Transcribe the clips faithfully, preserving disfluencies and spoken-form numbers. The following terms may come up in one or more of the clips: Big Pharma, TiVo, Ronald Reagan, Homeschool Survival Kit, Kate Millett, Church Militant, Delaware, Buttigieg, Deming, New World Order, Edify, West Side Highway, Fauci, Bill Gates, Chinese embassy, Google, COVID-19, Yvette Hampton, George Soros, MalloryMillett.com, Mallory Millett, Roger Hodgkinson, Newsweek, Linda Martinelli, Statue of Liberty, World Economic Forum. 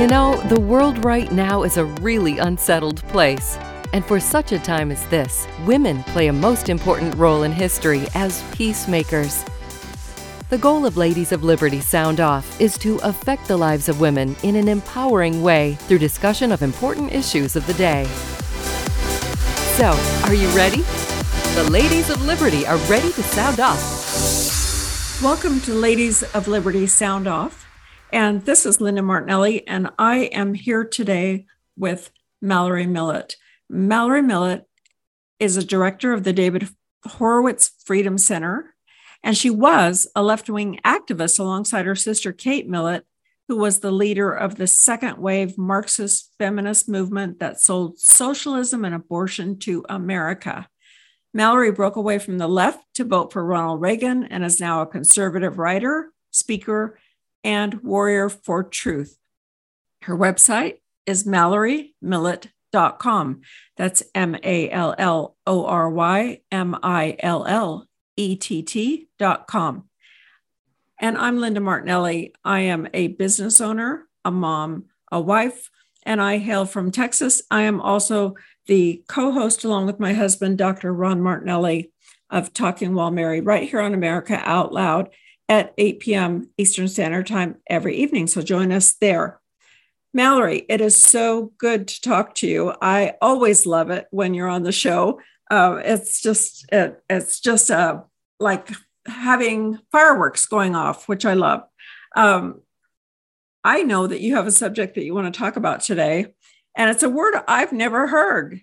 You know, the world right now is a really unsettled place. And for such a time as this, women play a most important role in history as peacemakers. The goal of Ladies of Liberty Sound Off is to affect the lives of women in an empowering way through discussion of important issues of the day. So, are you ready? The Ladies of Liberty are ready to sound off. Welcome to Ladies of Liberty Sound Off. And this is Linda Martinelli, and I am here today with Mallory Millett. Mallory Millett is a director of the David Horowitz Freedom Center, and she was a left-wing activist alongside her sister, Kate Millett, who was the leader of the second-wave Marxist feminist movement that sold socialism and abortion to America. Mallory broke away from the left to vote for Ronald Reagan and is now a conservative writer, speaker, and warrior for truth. Her website is Mallory Millett dot com. That's M A L L O R Y M I L L E T T dot com. And I'm Linda Martinelli. I am a business owner, a mom, a wife, and I hail from Texas. I am also the co-host, along with my husband, Doctor Ron Martinelli, of Talking While Married, right here on America Out Loud at eight p.m. Eastern Standard Time every evening. So join us there. Mallory, it is so good to talk to you. I always love it when you're on the show. Uh, it's just it, it's just uh, like having fireworks going off, which I love. Um, I know that you have a subject that you want to talk about today, and it's a word I've never heard.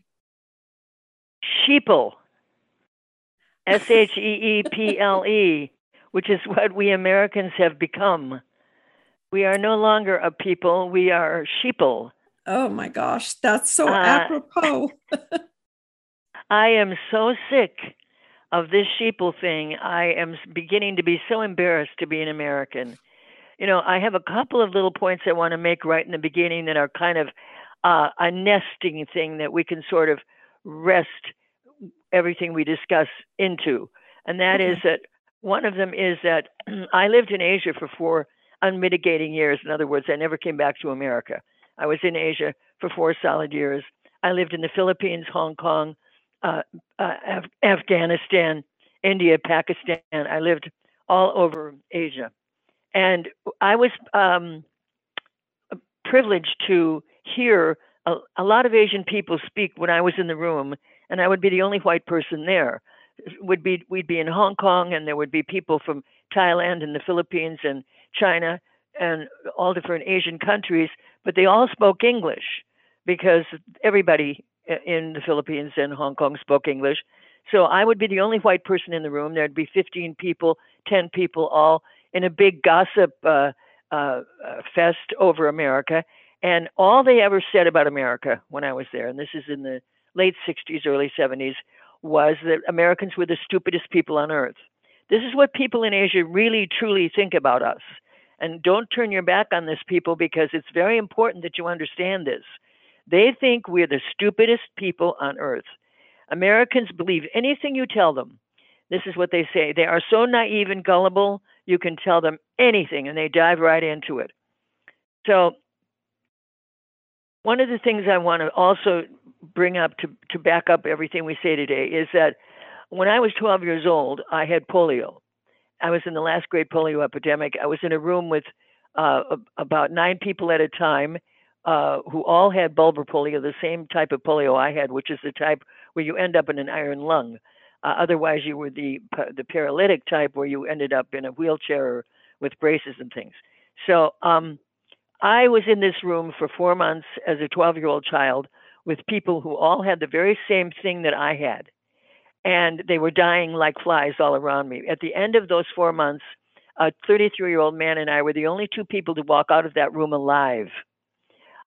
Sheeple. S H E E P L E. Which is what we Americans have become. We are no longer a people, we are sheeple. Oh my gosh, that's so uh, apropos. I am so sick of this sheeple thing. I am beginning to be so embarrassed to be an American. You know, I have a couple of little points I want to make right in the beginning that are kind of uh, a nesting thing that we can sort of rest everything we discuss into. And that mm-hmm. is that one of them is that I lived in Asia for four unmitigating years. In other words, I never came back to America. I was in Asia for four solid years. I lived in the Philippines, Hong Kong, uh, uh, Af- Afghanistan, India, Pakistan. I lived all over Asia. And I was um, privileged to hear a, a lot of Asian people speak when I was in the room, and I would be the only white person there. Would be we'd be in Hong Kong, and there would be people from Thailand and the Philippines and China and all different Asian countries, but they all spoke English because everybody in the Philippines and Hong Kong spoke English. So I would be the only white person in the room. There'd be fifteen people, ten people, all in a big gossip uh, uh, fest over America. And all they ever said about America when I was there, and this is in the late sixties, early seventies, was that Americans were the stupidest people on earth. This is what people in Asia really, truly think about us. And don't turn your back on this, people, because it's very important that you understand this. They think we're the stupidest people on earth. Americans believe anything you tell them. This is what they say. They are so naive and gullible, you can tell them anything, and they dive right into it. So one of the things I want to also bring up to, to back up everything we say today is that when I was twelve years old, I had polio. I was in the last great polio epidemic. I was in a room with uh, about nine people at a time uh, who all had bulbar polio, the same type of polio I had, which is the type where you end up in an iron lung. Uh, otherwise, you were the the paralytic type where you ended up in a wheelchair or with braces and things. So um, I was in this room for four months as a twelve-year-old child with people who all had the very same thing that I had. And they were dying like flies all around me. At the end of those four months, a thirty-three-year-old man and I were the only two people to walk out of that room alive.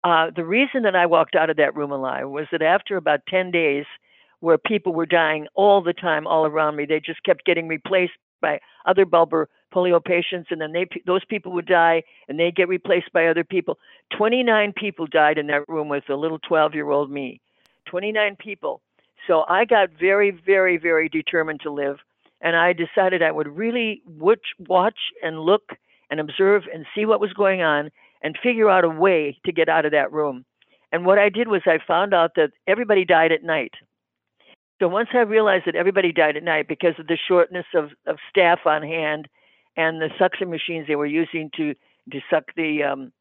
Uh, the reason that I walked out of that room alive was that after about ten days, where people were dying all the time all around me, they just kept getting replaced by other bulbar polio patients, and then they those people would die, and they'd get replaced by other people. twenty-nine people died in that room with a little twelve-year-old me. twenty-nine people. So I got very, very, very determined to live, and I decided I would really watch, watch and look and observe and see what was going on and figure out a way to get out of that room. And what I did was I found out that everybody died at night. So once I realized that everybody died at night because of the shortness of, of staff on hand and the suction machines they were using to, to suck the um,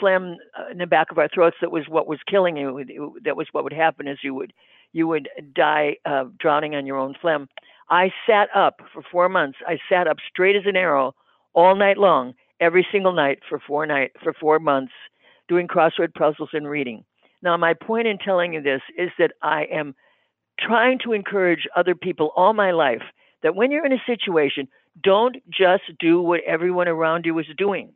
phlegm in the back of our throats, that was what was killing you. That was what would happen, is you would, you would die uh, drowning on your own phlegm. I sat up for four months. I sat up straight as an arrow all night long, every single night for four night for four months, doing crossword puzzles and reading. Now, my point in telling you this is that I am trying to encourage other people all my life that when you're in a situation, don't just do what everyone around you is doing.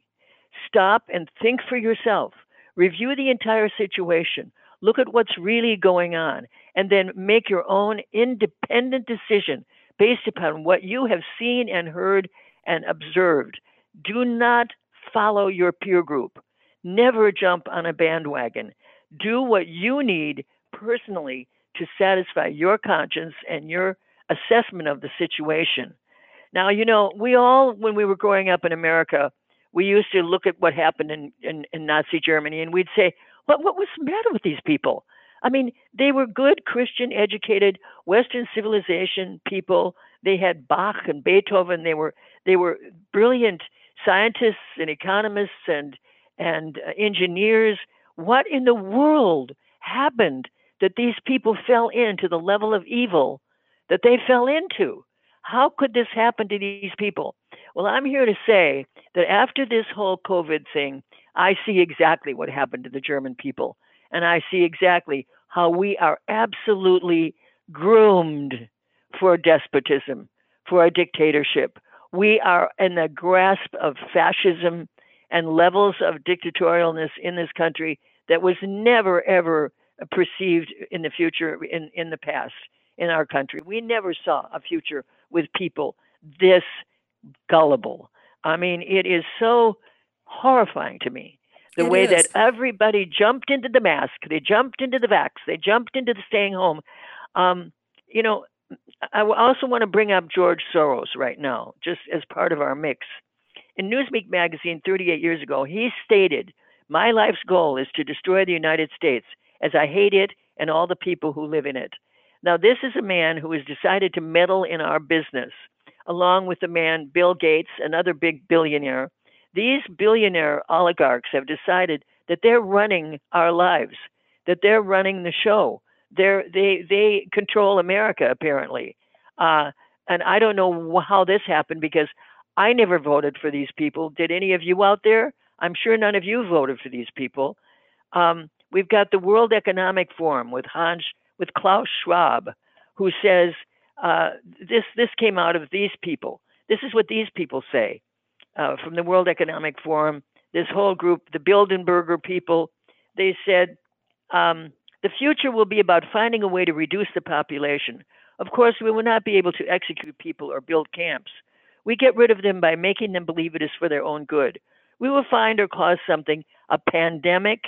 Stop and think for yourself. Review the entire situation. Look at what's really going on, and then make your own independent decision based upon what you have seen and heard and observed. Do not follow your peer group. Never jump on a bandwagon. Do what you need personally to satisfy your conscience and your assessment of the situation. Now, you know, we all, when we were growing up in America, we used to look at what happened in, in, in Nazi Germany, and we'd say, what, what was the matter with these people? I mean, they were good, Christian, educated, Western civilization people. They had Bach and Beethoven. They were they were brilliant scientists and economists and and uh, engineers. What in the world happened that these people fell into the level of evil that they fell into? How could this happen to these people? Well, I'm here to say that after this whole COVID thing, I see exactly what happened to the German people. And I see exactly how we are absolutely groomed for despotism, for a dictatorship. We are in the grasp of fascism and levels of dictatorialness in this country that was never, ever perceived in the future, in, in the past, in our country. We never saw a future with people this gullible. I mean, it is so horrifying to me. The it way is. That everybody jumped into the mask, they jumped into the vax, they jumped into the staying home. Um, you know, I also want to bring up George Soros right now, just as part of our mix. In Newsweek magazine thirty-eight years ago, he stated, "My life's goal is to destroy the United States as I hate it and all the people who live in it." Now, this is a man who has decided to meddle in our business, along with the man Bill Gates, another big billionaire. These billionaire oligarchs have decided that they're running our lives, that they're running the show. They're, they they control America, apparently. Uh, and I don't know how this happened, because I never voted for these people. Did any of you out there? I'm sure none of you voted for these people. Um, we've got the World Economic Forum with Hans, with Klaus Schwab, who says uh, this, this came out of these people. This is what these people say. Uh, from the World Economic Forum, this whole group, the Bilderberger people, they said, um, the future will be about finding a way to reduce the population. Of course, we will not be able to execute people or build camps. We get rid of them by making them believe it is for their own good. We will find or cause something, a pandemic,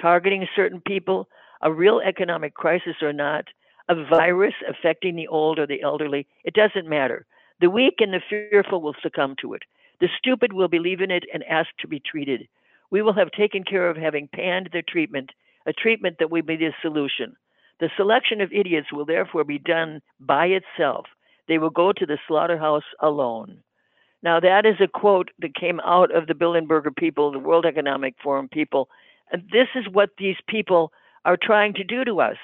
targeting certain people, a real economic crisis or not, a virus affecting the old or the elderly. It doesn't matter. The weak and the fearful will succumb to it. The stupid will believe in it and ask to be treated. We will have taken care of having panned their treatment, a treatment that will be the solution. The selection of idiots will therefore be done by itself. They will go to the slaughterhouse alone. Now, that is a quote that came out of the Bilderberger people, the World Economic Forum people. And this is what these people are trying to do to us.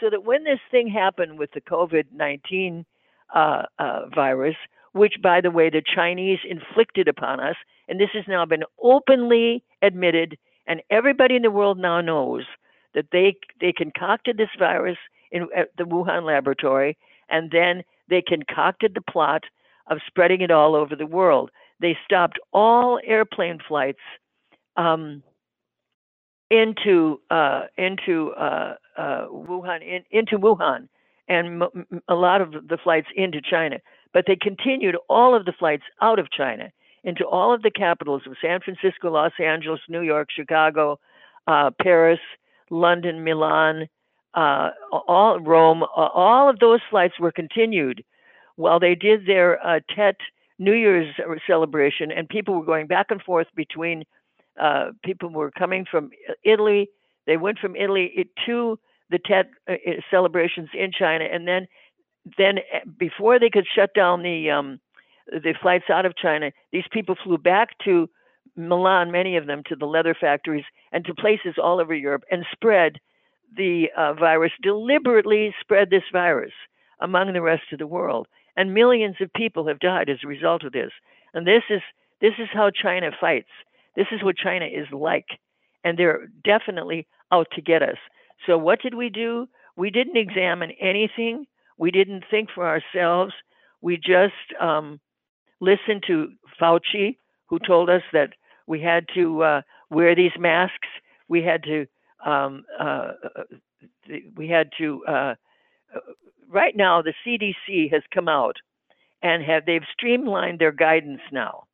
So that when this thing happened with the COVID nineteen uh, uh, virus, which, by the way, the Chinese inflicted upon us, and this has now been openly admitted, and everybody in the world now knows that they they concocted this virus in at the Wuhan laboratory, and then they concocted the plot of spreading it all over the world. They stopped all airplane flights um, into uh, into uh, uh, Wuhan, in, into Wuhan, and m- a lot of the flights into China. But they continued all of the flights out of China into all of the capitals of San Francisco, Los Angeles, New York, Chicago, uh, Paris, London, Milan, uh, all Rome. All of those flights were continued while they did their uh, Tet New Year's celebration, and people were going back and forth between uh, people were coming from Italy. They went from Italy to the Tet celebrations in China, and then then before they could shut down the um, the flights out of China, these people flew back to Milan, many of them, to the leather factories and to places all over Europe, and spread the uh, virus, deliberately spread this virus among the rest of the world. And millions of people have died as a result of this. And this is this is how China fights. This is what China is like. And they're definitely out to get us. So what did we do? We didn't examine anything. We didn't think for ourselves. We just um, listened to Fauci, who told us that we had to uh, wear these masks. We had to, um, uh, we had to, uh, right now the C D C has come out and have, they've streamlined their guidance now.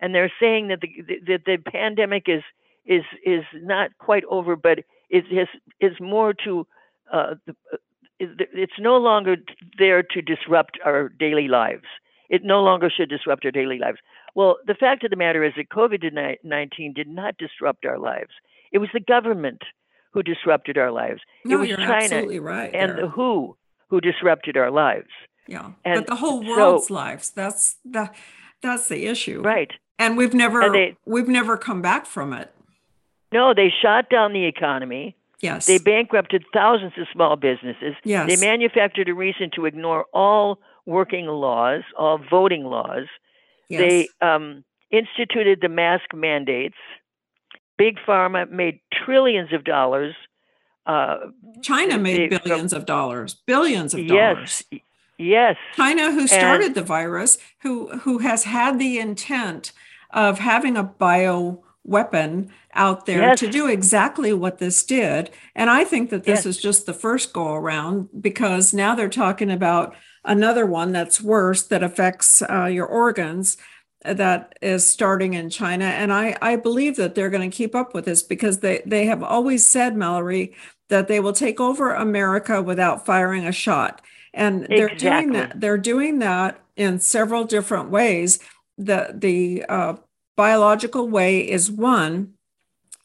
And they're saying that the, the, the pandemic is, is, is not quite over, but it has, is more to, uh, it's no longer there to disrupt our daily lives. It no longer should disrupt our daily lives. Well, the fact of the matter is that COVID nineteen did not disrupt our lives. It was the government who disrupted our lives. No, it was you're China absolutely right and there. the W H O who disrupted our lives. Yeah, and but the whole world's so, lives. That's the that's the issue, right? And we've never and they, we've never come back from it. No, they shot down the economy. Yes, they bankrupted thousands of small businesses. Yes, they manufactured a reason to ignore all working laws, all voting laws. Yes. They um, instituted the mask mandates. Big Pharma made trillions of dollars. Uh, China made they, billions from, of dollars, billions of yes, dollars. Yes. China, who started and, the virus, who, who has had the intent of having a bioweapon out there yes. to do exactly what this did. And I think that this yes. is just the first go around, because now they're talking about another one that's worse, that affects uh, your organs, that is starting in China. And I, I believe that they're going to keep up with this, because they, they have always said, Mallory, that they will take over America without firing a shot. And they're exactly. doing that. They're doing that in several different ways. The, the uh, biological way is one,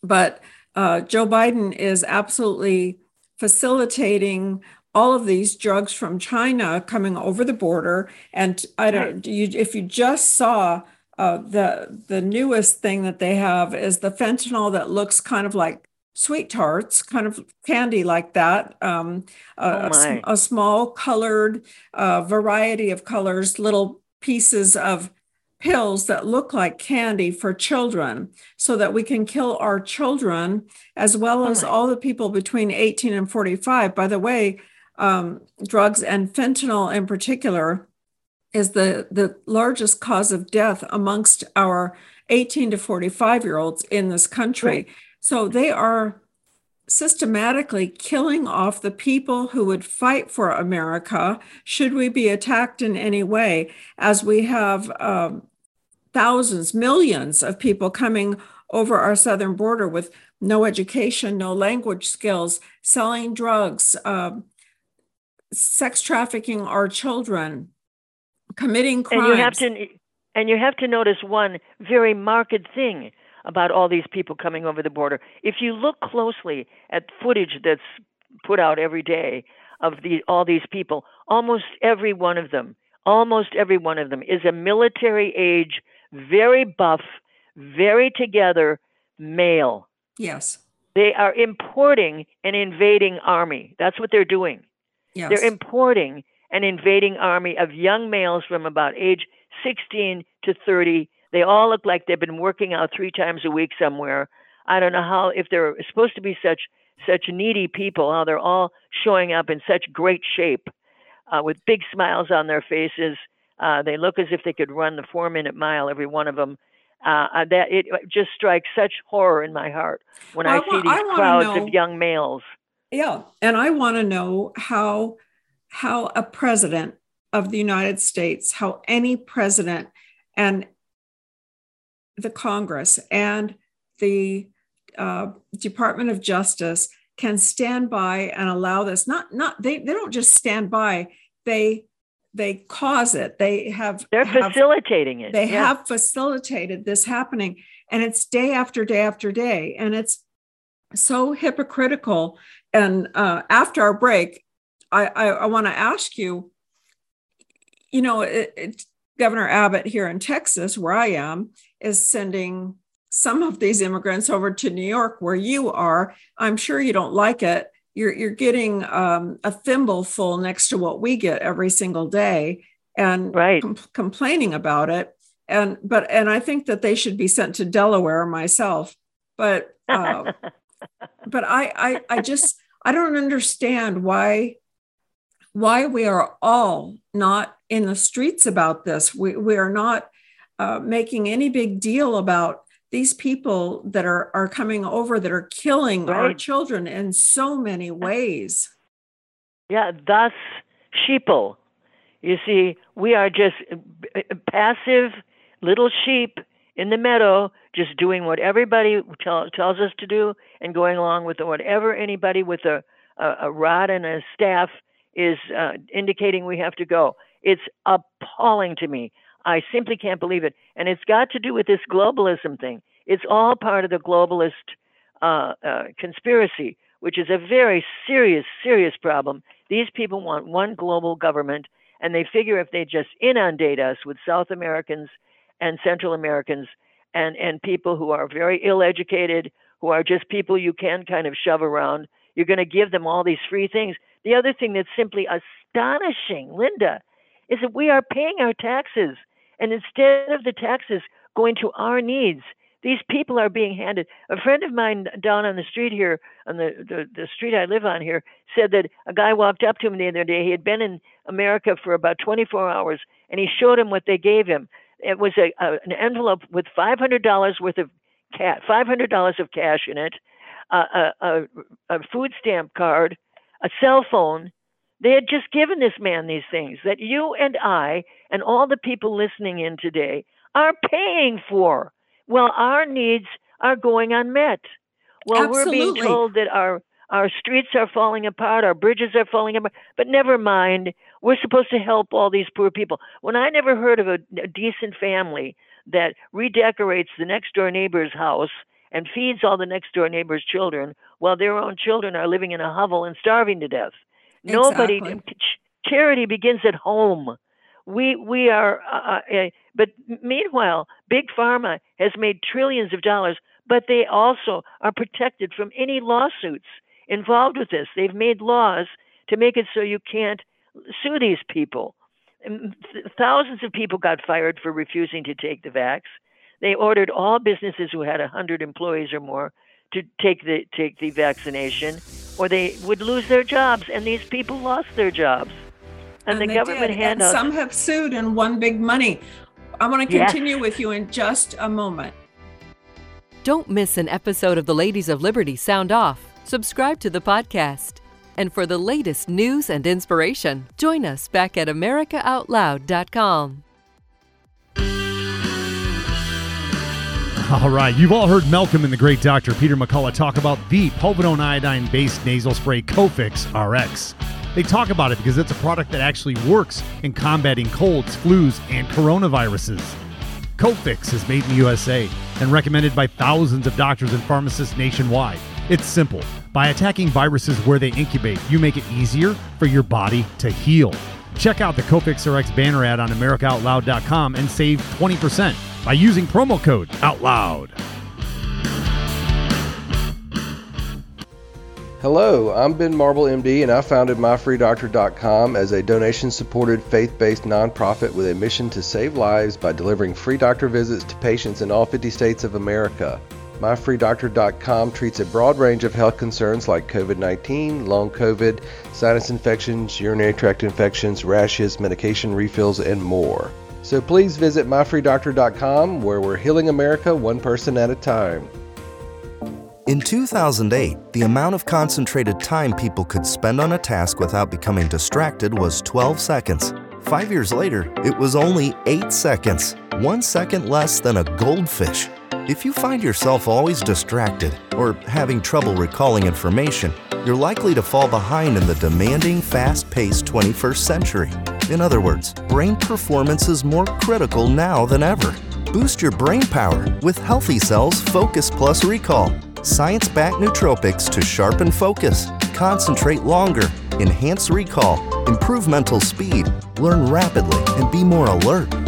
but uh, Joe Biden is absolutely facilitating all of these drugs from China coming over the border. And I don't, you, if you just saw uh, the the newest thing that they have is the fentanyl that looks kind of like sweet tarts, kind of candy like that. Um, a, oh a, a small colored uh, variety of colors, little pieces of pills that look like candy for children, so that we can kill our children, as well oh as all the people between eighteen and forty-five. By the way, Um, drugs and fentanyl in particular is the, the largest cause of death amongst our eighteen to forty-five year olds in this country. Right. So they are systematically killing off the people who would fight for America should we be attacked in any way, as we have um, thousands, millions of people coming over our southern border with no education, no language skills, selling drugs, um, sex trafficking our children, committing crimes. And you have to, and you have to notice one very marked thing about all these people coming over the border. If you look closely at footage that's put out every day of the, all these people, almost every one of them, almost every one of them is a military age, very buff, very together male. Yes. They are importing an invading army. That's what they're doing. Yes. They're importing an invading army of young males from about age sixteen to thirty. They all look like they've been working out three times a week somewhere. I don't know how, if they're supposed to be such such needy people, how they're all showing up in such great shape uh, with big smiles on their faces. Uh, they look as if they could run the four-minute mile, every one of them. Uh, that it just strikes such horror in my heart when well, I see these I crowds of young males. Yeah. And I want to know how, how a president of the United States, how any president and the Congress and the uh, Department of Justice can stand by and allow this. Not, not, they, they don't just stand by, they, they cause it. They have they're have, facilitating it. They yeah. have facilitated this happening, and it's day after day after day, and it's so hypocritical. And uh, after our break, I I, I want to ask you, you know, it, it, Governor Abbott here in Texas, where I am, is sending some of these immigrants over to New York, where you are. I'm sure you don't like it. You're you're getting um, a thimble full next to what we get every single day, and right. com- complaining about it. And but and I think that they should be sent to Delaware myself. But uh, but I, I I just I don't understand why why we are all not in the streets about this. We we are not uh, making any big deal about these people that are, are coming over, that are killing right. our children in so many ways. Yeah, thus sheeple. You see, we are just passive little sheep in the meadow, just doing what everybody tell, tells us to do and going along with whatever anybody with a, a, a rod and a staff is uh, indicating we have to go. It's appalling to me. I simply can't believe it. And it's got to do with this globalism thing. It's all part of the globalist uh, uh, conspiracy, which is a very serious, serious problem. These people want one global government, and they figure if they just inundate us with South Americans and Central Americans and, and people who are very ill-educated, who are just people you can kind of shove around, you're going to give them all these free things. The other thing that's simply astonishing, Linda, is that we are paying our taxes. And instead of the taxes going to our needs, these people are being handed. A friend of mine down on the street here, on the, the, the street I live on here, said that a guy walked up to him the other day. He had been in America for about twenty-four hours, and he showed him what they gave him. It was a, a, an envelope with five hundred dollars worth of cash, five hundred dollars of cash in it, uh, a, a, a food stamp card, a cell phone. They had just given this man these things that you and I and all the people listening in today are paying for. Well, our needs are going unmet. Well, Absolutely. We're being told that our, our streets are falling apart, our bridges are falling apart, but never mind. We're supposed to help all these poor people. When I never heard of a, a decent family that redecorates the next door neighbor's house and feeds all the next door neighbor's children while their own children are living in a hovel and starving to death. Nobody. Exactly. Ch- charity begins at home. We we are. Uh, uh, but meanwhile, Big Pharma has made trillions of dollars, but they also are protected from any lawsuits involved with this. They've made laws to make it so you can't sue these people. Thousands of people got fired for refusing to take the vax. They ordered all businesses who had one hundred employees or more to take the take the vaccination, or they would lose their jobs, and these people lost their jobs. And, and the government did. handouts. And some have sued and won big money. I want to continue yes. with you in just a moment. Don't miss an episode of the Ladies of Liberty Sound Off. Subscribe to the podcast. And for the latest news and inspiration, join us back at America Out Loud dot com. All right, you've all heard Malcolm and the great Doctor Peter McCullough talk about the povidone iodine-based nasal spray Cofix R X. They talk about it because it's a product that actually works in combating colds, flus, and coronaviruses. Cofix is made in the U S A and recommended by thousands of doctors and pharmacists nationwide. It's simple. By attacking viruses where they incubate, you make it easier for your body to heal. Check out the Cofix R X banner ad on America Out Loud dot com and save twenty percent. By using promo code OUTLOUD. Hello, I'm Ben Marble, M D, and I founded My Free Doctor dot com as a donation-supported, faith-based nonprofit with a mission to save lives by delivering free doctor visits to patients in all fifty states of America. My Free Doctor dot com treats a broad range of health concerns like COVID nineteen, long COVID, sinus infections, urinary tract infections, rashes, medication refills, and more. So please visit My Free Doctor dot com, where we're healing America one person at a time. In two thousand eight, the amount of concentrated time people could spend on a task without becoming distracted was twelve seconds. Five years later, it was only eight seconds, one second less than a goldfish. If you find yourself always distracted or having trouble recalling information, you're likely to fall behind in the demanding, fast-paced twenty-first century. In other words, brain performance is more critical now than ever. Boost your brain power with Healthy Cell's Focus Plus Recall. Science-backed nootropics to sharpen focus, concentrate longer, enhance recall, improve mental speed, learn rapidly, and be more alert.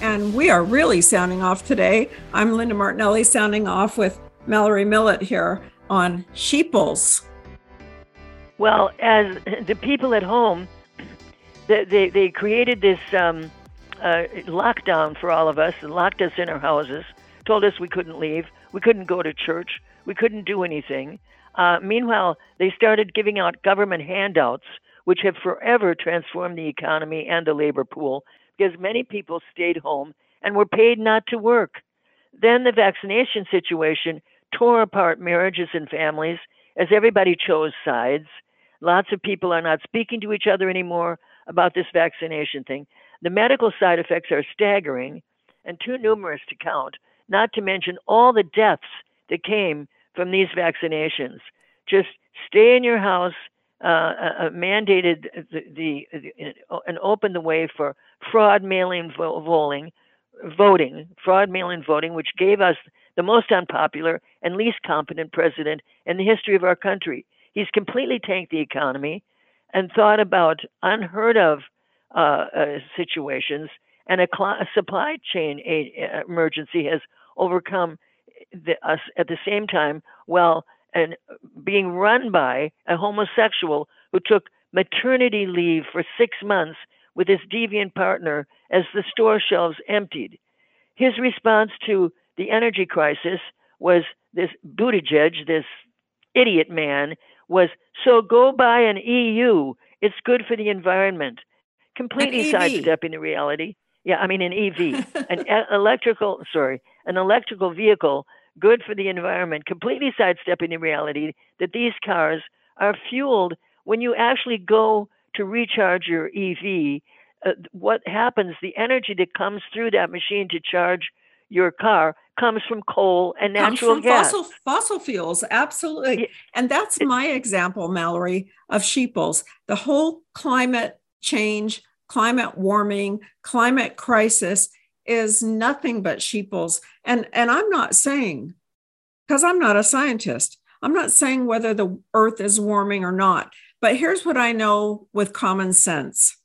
and we are really sounding off today. I'm Linda Martinelli, sounding off with Mallory Millett here on Sheeples. Well, as the people at home, they, they, they created this um, uh, lockdown for all of us, and locked us in our houses, told us we couldn't leave, we couldn't go to church, we couldn't do anything. Uh, meanwhile, they started giving out government handouts, which have forever transformed the economy and the labor pool because many people stayed home and were paid not to work. Then the vaccination situation tore apart marriages and families as everybody chose sides. Lots of people are not speaking to each other anymore about this vaccination thing. The medical side effects are staggering and too numerous to count, not to mention all the deaths that came from these vaccinations. Just stay in your house. Uh, uh, mandated the, the, the and opened the way for fraud mailing vo- voting, voting, fraud mailing voting, which gave us the most unpopular and least competent president in the history of our country. He's completely tanked the economy and thought about unheard of uh, uh, situations, and a, cl- a supply chain a- a emergency has overcome the, us at the same time. Well, and being run by a homosexual who took maternity leave for six months with his deviant partner as the store shelves emptied. His response to the energy crisis was this Buttigieg, this idiot man, was, so go buy an E U. It's good for the environment. Completely sidestepping the reality. Yeah, I mean an E V, an electrical, sorry, an electrical vehicle good for the environment, completely sidestepping the reality that these cars are fueled. When you actually go to recharge your E V, uh, what happens, the energy that comes through that machine to charge your car comes from coal and natural comes from gas. Fossil, fossil fuels, absolutely. Yeah. And that's my example, Mallory, of Sheeples. The whole climate change, climate warming, climate crisis is nothing but sheeples. And, and I'm not saying, because I'm not a scientist, I'm not saying whether the earth is warming or not. But here's what I know with common sense.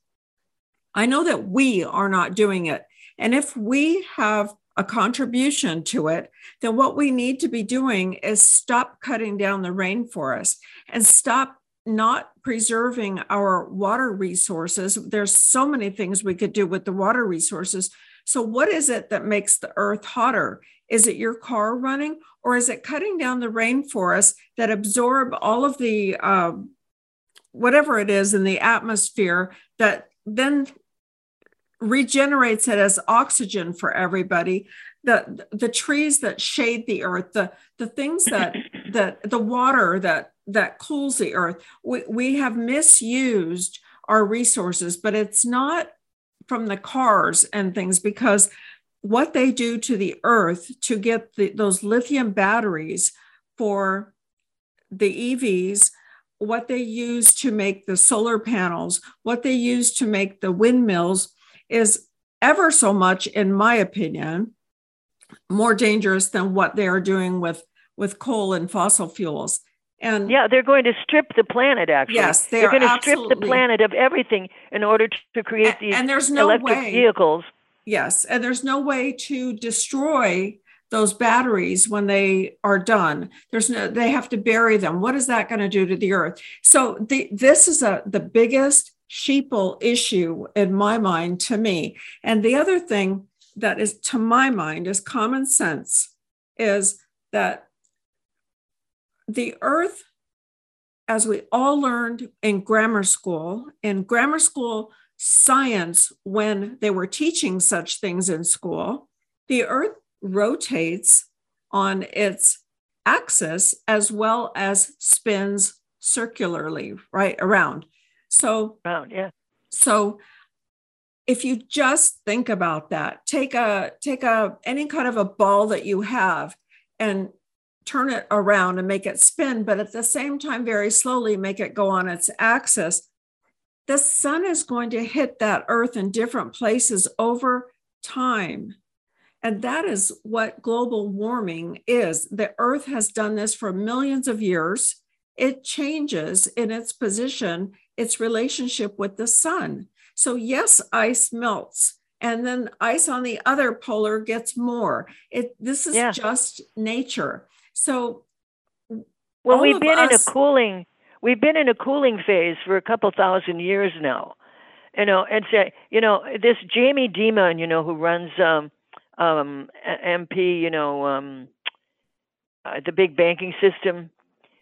I know that we are not doing it. And if we have a contribution to it, then what we need to be doing is stop cutting down the rainforest and stop not preserving our water resources. There's so many things we could do with the water resources. So what is it that makes the earth hotter? Is it your car running, or is it cutting down the rainforests that absorb all of the, uh, whatever it is in the atmosphere that then regenerates it as oxygen for everybody? The, the trees that shade the earth, the, the things that, that the water that, that cools the earth. We, we have misused our resources, but it's not from the cars and things, because what they do to the earth to get the, those lithium batteries for the E Vs, what they use to make the solar panels, what they use to make the windmills is ever so much, in my opinion, more dangerous than what they are doing with, with coal and fossil fuels. And yeah, they're going to strip the planet, actually. Yes, they they're going to strip the planet of everything in order to create and, these and there's no electric way, vehicles. Yes, and there's no way to destroy those batteries when they are done. There's no, they have to bury them. What is that going to do to the earth? So the, this is a, the biggest sheeple issue in my mind, to me. And the other thing that is, to my mind, is common sense, is that the earth, as we all learned in grammar school, in grammar school science, when they were teaching such things in school, the earth rotates on its axis as well as spins circularly, right, around. So, around, yeah. So if you just think about that, take a take a any kind of a ball that you have and turn it around and make it spin, but at the same time, very slowly make it go on its axis. The sun is going to hit that earth in different places over time. And that is what global warming is. The earth has done this for millions of years. It changes in its position, its relationship with the sun. So yes, ice melts, and then ice on the other polar gets more. It, this is yeah. just nature. So well, we've been us, in a cooling, we've been in a cooling phase for a couple thousand years now. You know, and say, you know, this Jamie Dimon, you know, who runs um, um, M P, you know, um, uh, the big banking system.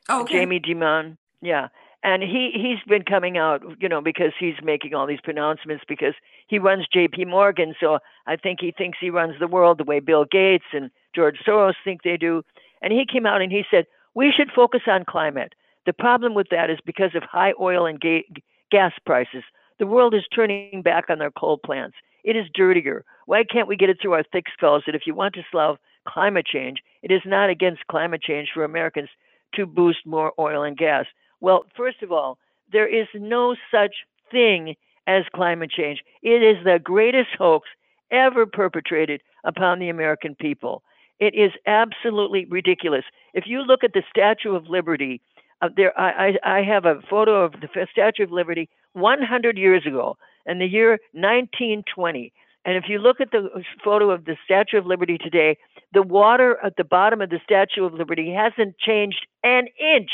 Okay. Jamie Dimon, yeah. And he, he's been coming out, you know, because he's making all these pronouncements because he runs J P Morgan. So I think he thinks he runs the world the way Bill Gates and George Soros think they do. And he came out and he said, we should focus on climate. The problem with that is because of high oil and ga- gas prices. The world is turning back on their coal plants. It is dirtier. Why can't we get it through our thick skulls that if you want to solve climate change, it is not against climate change for Americans to boost more oil and gas? Well, first of all, there is no such thing as climate change. It is the greatest hoax ever perpetrated upon the American people. It is absolutely ridiculous. If you look at the Statue of Liberty, uh, there I, I, I have a photo of the Statue of Liberty one hundred years ago in the year nineteen twenty. And if you look at the photo of the Statue of Liberty today, the water at the bottom of the Statue of Liberty hasn't changed an inch.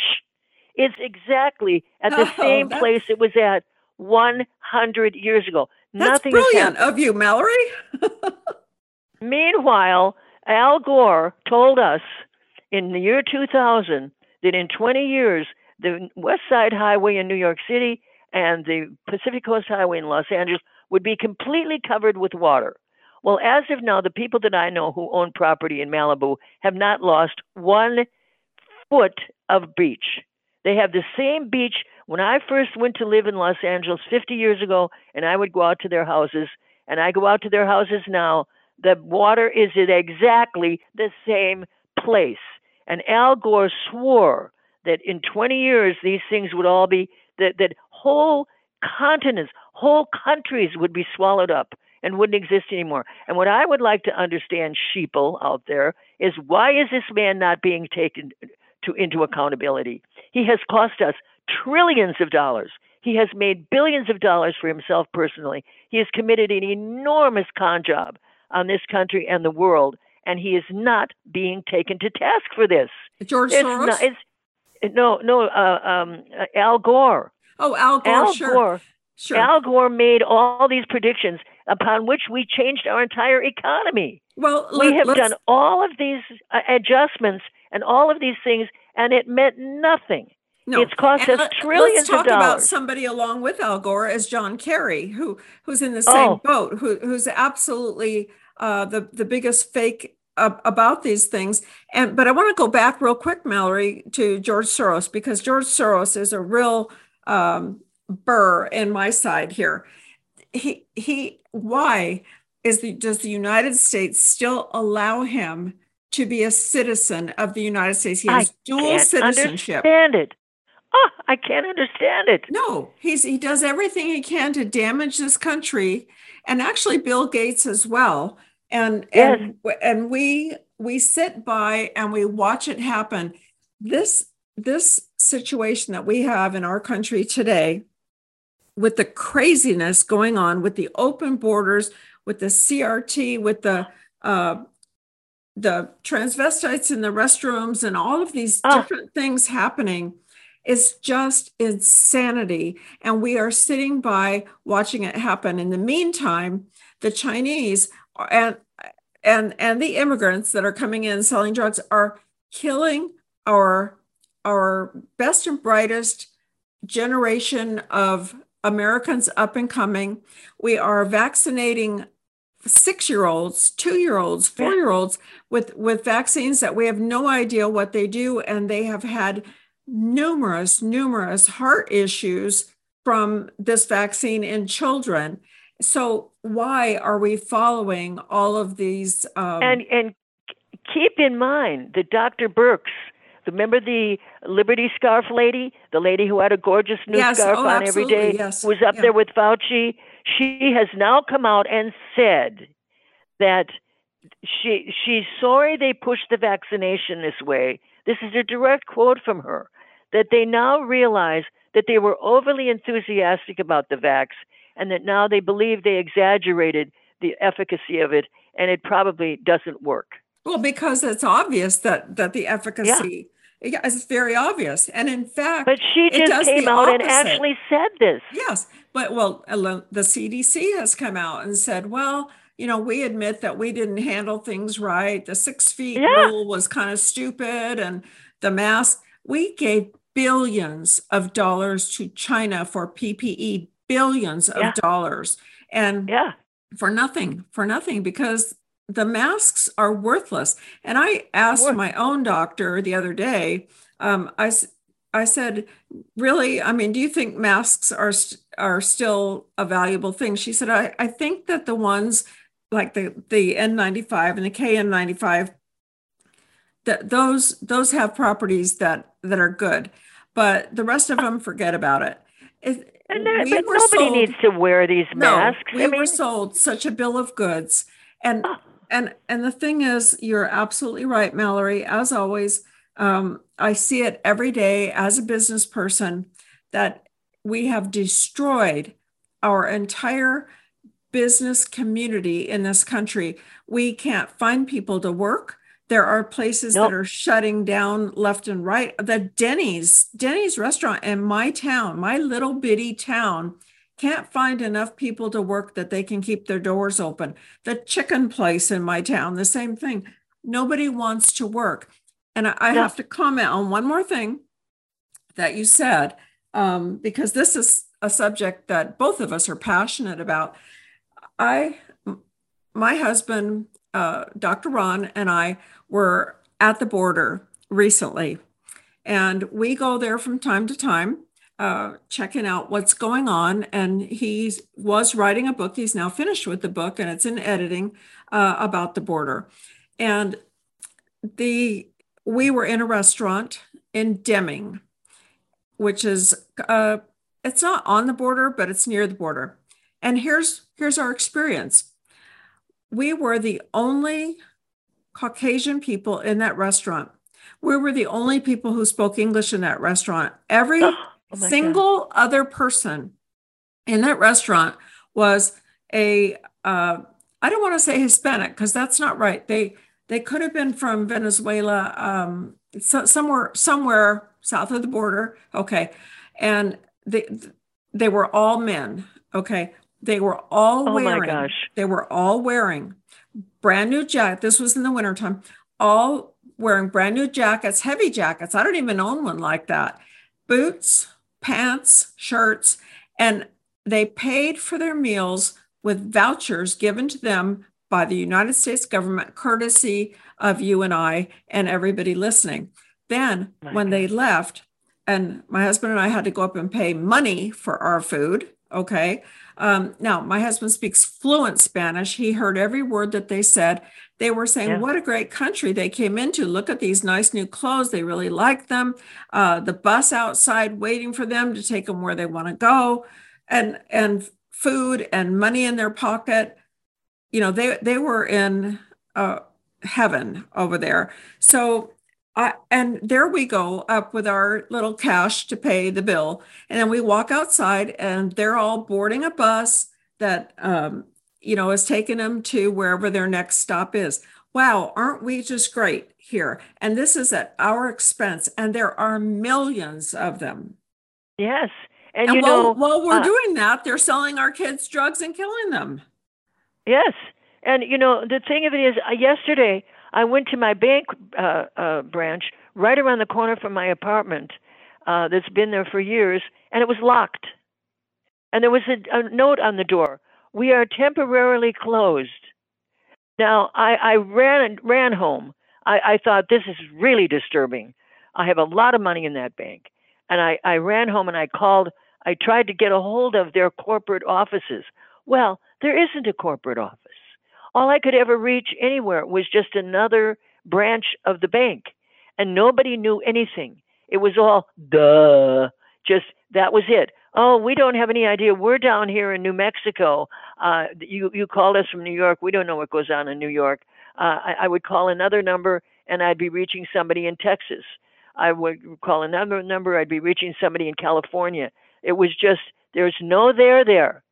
It's exactly at the oh, same place it was at one hundred years ago. That's Nothing brilliant of you, Mallory. Meanwhile, Al Gore told us in the year two thousand that in twenty years, the West Side Highway in New York City and the Pacific Coast Highway in Los Angeles would be completely covered with water. Well, as of now, the people that I know who own property in Malibu have not lost one foot of beach. They have the same beach. When I first went to live in Los Angeles fifty years ago, and I would go out to their houses, and I go out to their houses now, the water is at exactly the same place. And Al Gore swore that in twenty years, these things would all be, that, that whole continents, whole countries would be swallowed up and wouldn't exist anymore. And what I would like to understand, sheeple out there, is why is this man not being taken to into accountability? He has cost us trillions of dollars. He has made billions of dollars for himself personally. He has committed an enormous con job on this country and the world, and he is not being taken to task for this. George it's Soros? Not, it's, no, no, uh, um, uh, Al Gore. Oh, Al Gore, Al sure. Gore. Sure. Al Gore made all these predictions upon which we changed our entire economy. Well, let, We have let's... done all of these uh, adjustments and all of these things, and it meant nothing. No. It's cost and us let, trillions of dollars. Let's talk about somebody along with Al Gore as John Kerry, who who's in the same oh. boat, who who's absolutely uh, the the biggest fake uh, about these things. And but I want to go back real quick, Mallory, to George Soros, because George Soros is a real um, burr in my side here. He he. Why is the, does the United States still allow him to be a citizen of the United States? He has I dual can't citizenship. Understand it. Oh, I can't understand it. No, he's he does everything he can to damage this country, and actually Bill Gates as well. And yes. and and we we sit by and we watch it happen. This this situation that we have in our country today, with the craziness going on, with the open borders, with the C R T, with the uh, the transvestites in the restrooms, and all of these oh. different things happening. It's just insanity. And we are sitting by watching it happen. In the meantime, the Chinese and and and the immigrants that are coming in selling drugs are killing our, our best and brightest generation of Americans up and coming. We are vaccinating six-year-olds, two-year-olds, four-year-olds with, with vaccines that we have no idea what they do. And they have had numerous, numerous heart issues from this vaccine in children. So why are we following all of these? Um... And, and keep in mind that Doctor Birx, remember the Liberty scarf lady, the lady who had a gorgeous new yes. scarf oh, on every day, yes. was up yeah. there with Fauci. She has now come out and said that she she's sorry they pushed the vaccination this way. This is a direct quote from her, that they now realize that they were overly enthusiastic about the vax and that now they believe they exaggerated the efficacy of it and it probably doesn't work. Well, because it's obvious that, that the efficacy yeah. is very obvious. And in fact, but she just came out opposite. and actually said this. Yes. But well, the C D C has come out and said, well, you know, we admit that we didn't handle things right. The six feet yeah. rule was kind of stupid. And the mask, we gave billions of dollars to China for P P E, billions of yeah. dollars. And yeah. for nothing, for nothing, because the masks are worthless. And I asked my own doctor the other day, um, I, I said, really, I mean, do you think masks are, are still a valuable thing? She said, I, I think that the ones like the, the N ninety-five and the K N ninety-five, that those, those have properties that, that are good, but the rest of them, forget about it. it and there, we but nobody sold, needs to wear these masks. No, we I mean, were sold such a bill of goods. And oh. And and the thing is, you're absolutely right, Mallory. As always, um, I see it every day as a business person that we have destroyed our entire business community in this country. We can't find people to work. There are places nope. that are shutting down left and right. The Denny's, Denny's restaurant in my town, my little bitty town, can't find enough people to work that they can keep their doors open. The chicken place in my town, the same thing. Nobody wants to work. And I, I yeah. have to comment on one more thing that you said, um, because this is a subject that both of us are passionate about. I, my husband, uh, Doctor Ron, and I were at the border recently, and we go there from time to time. Uh, checking out what's going on. And he was writing a book. He's now finished with the book and it's in editing uh, about the border. And the we were in a restaurant in Deming, which is, uh, it's not on the border, but it's near the border. And here's here's our experience. We were the only Caucasian people in that restaurant. We were the only people who spoke English in that restaurant. Every Oh single God. other person in that restaurant was a, uh, I don't want to say Hispanic because that's not right. They they could have been from Venezuela, um, so, somewhere somewhere south of the border. Okay. And they, they were all men. Okay. They were all oh wearing. My gosh. They were all wearing brand new jackets. This was in the wintertime. All wearing brand new jackets, heavy jackets. I don't even own one like that. Boots, pants, shirts, and they paid for their meals with vouchers given to them by the United States government, courtesy of you and I and everybody listening. Then when they left, and my husband and I had to go up and pay money for our food, okay? Um, now, my husband speaks fluent Spanish. He heard every word that they said. They were saying, yeah. what a great country they came into. Look at these nice new clothes. They really like them. Uh, the bus outside waiting for them to take them where they want to go, and and food and money in their pocket. You know, they, they were in uh, heaven over there. So, I, and there we go up with our little cash to pay the bill. And then we walk outside and they're all boarding a bus that, um, you know, is taking them to wherever their next stop is. Wow. Aren't we just great here? And this is at our expense. And there are millions of them. Yes. And, and you while, know, while we're uh, doing that, they're selling our kids drugs and killing them. Yes. And, you know, the thing of it is uh, yesterday, I went to my bank uh, uh, branch right around the corner from my apartment uh, that's been there for years, and it was locked. And there was a, a note on the door. We are temporarily closed. Now, I, I ran ran home. I, I thought, this is really disturbing. I have a lot of money in that bank. And I, I ran home and I called. I tried to get a hold of their corporate offices. Well, there isn't a corporate office. All I could ever reach anywhere was just another branch of the bank. And nobody knew anything. It was all, duh, just that was it. Oh, we don't have any idea. We're down here in New Mexico. Uh, you, you called us from New York. We don't know what goes on in New York. Uh, I, I would call another number, and I'd be reaching somebody in Texas. I would call another number. I'd be reaching somebody in California. It was just, there's no there there.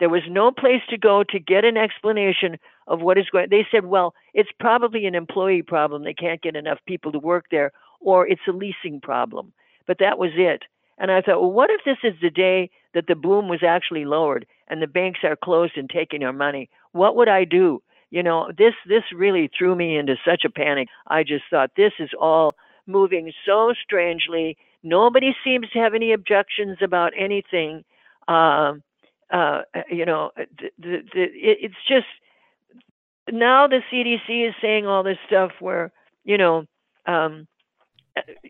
There was no place to go to get an explanation of what is going. They said, well, it's probably an employee problem. They can't get enough people to work there, or it's a leasing problem. But that was it. And I thought, well, what if this is the day that the boom was actually lowered and the banks are closed and taking our money? What would I do? You know, this this really threw me into such a panic. I just thought, this is all moving so strangely. Nobody seems to have any objections about anything. Uh, uh, you know, the, the, the, it's just now the C D C is saying all this stuff where, you know, um,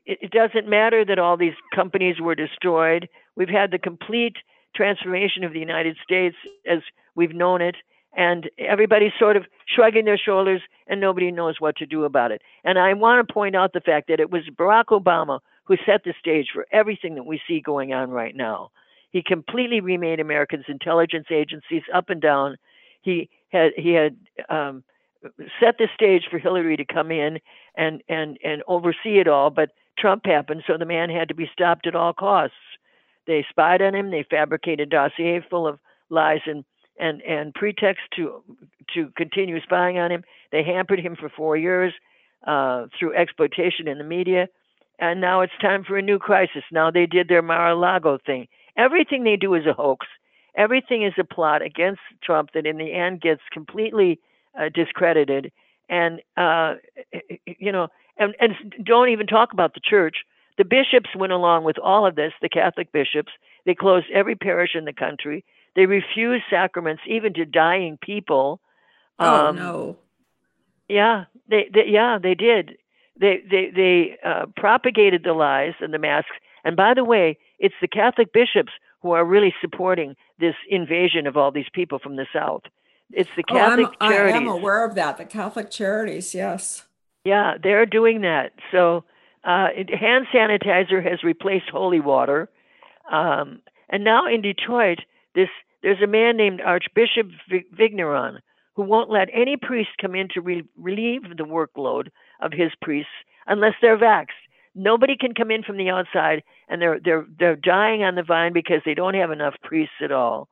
it doesn't matter that all these companies were destroyed. We've had the complete transformation of the United States as we've known it, and everybody's sort of shrugging their shoulders, and nobody knows what to do about it. And I want to point out the fact that it was Barack Obama who set the stage for everything that we see going on right now. He completely remade America's intelligence agencies up and down. He had he had um, set the stage for Hillary to come in and, and, and oversee it all, but Trump happened, so the man had to be stopped at all costs. They spied on him. They fabricated a dossier full of lies and, and, and pretext to to continue spying on him. They hampered him for four years uh, through exploitation in the media, and now it's time for a new crisis. Now they did their Mar-a-Lago thing. Everything they do is a hoax. Everything is a plot against Trump that in the end gets completely Uh, discredited, and uh, you know, and, and don't even talk about the church. The bishops went along with all of this. The Catholic bishops, they closed every parish in the country. They refused sacraments even to dying people. Oh um, no! Yeah, they, they yeah they did. They they they uh, propagated the lies and the masks. And by the way, it's the Catholic bishops who are really supporting this invasion of all these people from the South. It's the Catholic oh, charities. I am aware of that. The Catholic charities, yes. Yeah, they're doing that. So uh, it, hand sanitizer has replaced holy water. Um, and now in Detroit, this there's a man named Archbishop Vigneron who won't let any priest come in to re- relieve the workload of his priests unless they're vaxxed. Nobody can come in from the outside, and they're they're they're dying on the vine because they don't have enough priests at all.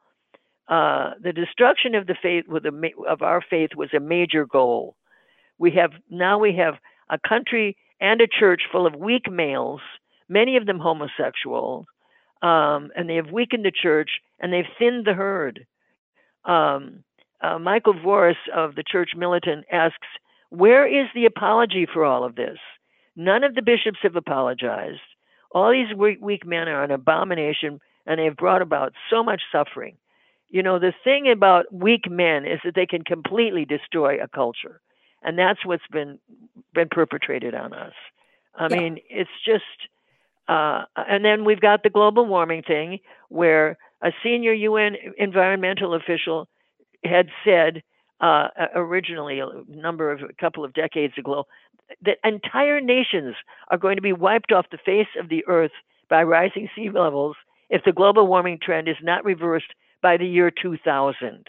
Uh, the destruction of the faith with a, of our faith was a major goal. We have now we have a country and a church full of weak males, many of them homosexual, um, and they have weakened the church and they've thinned the herd. Um, uh, Michael Voris of the Church Militant asks, "Where is the apology for all of this? None of the bishops have apologized. All these weak, weak men are an abomination, and they have brought about so much suffering." You know, the thing about weak men is that they can completely destroy a culture. And that's what's been been perpetrated on us. I yeah. mean, it's just, uh, and then we've got the global warming thing where a senior U N environmental official had said uh, originally a number of, a couple of decades ago, that entire nations are going to be wiped off the face of the earth by rising sea levels if the global warming trend is not reversed by the year two thousand.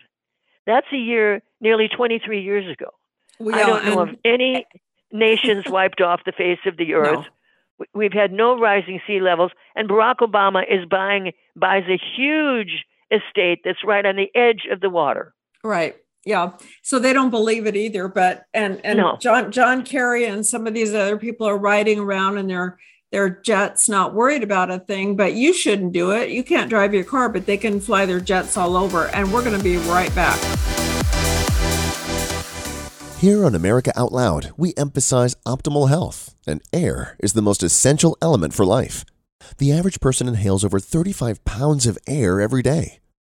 That's a year nearly twenty-three years ago. We I don't know and... of any nations wiped off the face of the earth. No. We've had no rising sea levels, and Barack Obama is buying buys a huge estate that's right on the edge of the water. Right. Yeah. So they don't believe it either. But and and no. John John Kerry and some of these other people are riding around in their their jets, not worried about a thing, but you shouldn't do it. You can't drive your car, but they can fly their jets all over. And we're going to be right back. Here on America Out Loud, we emphasize optimal health, and air is the most essential element for life. The average person inhales over thirty-five pounds of air every day,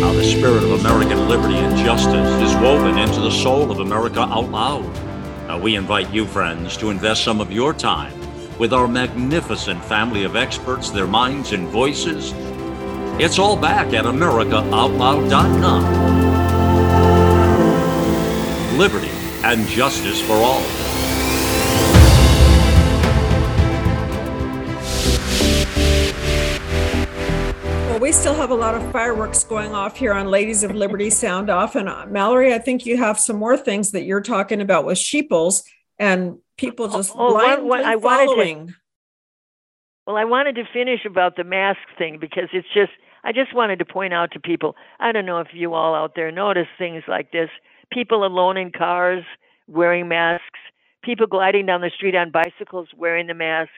How the spirit of American liberty and justice is woven into the soul of America Out Loud. Now we invite you, friends, to invest some of your time with our magnificent family of experts, their minds and voices. It's all back at America Out Loud dot com. Liberty and justice for all. Well, we still have a lot of fireworks going off here on Ladies of Liberty Sound Off. And uh, Mallory, I think you have some more things that you're talking about with Sheeples and people just oh, blindly what, what I following. To, well, I wanted to finish about the mask thing because it's just, I just wanted to point out to people, I don't know if you all out there notice things like this, people alone in cars wearing masks, people gliding down the street on bicycles wearing the mask.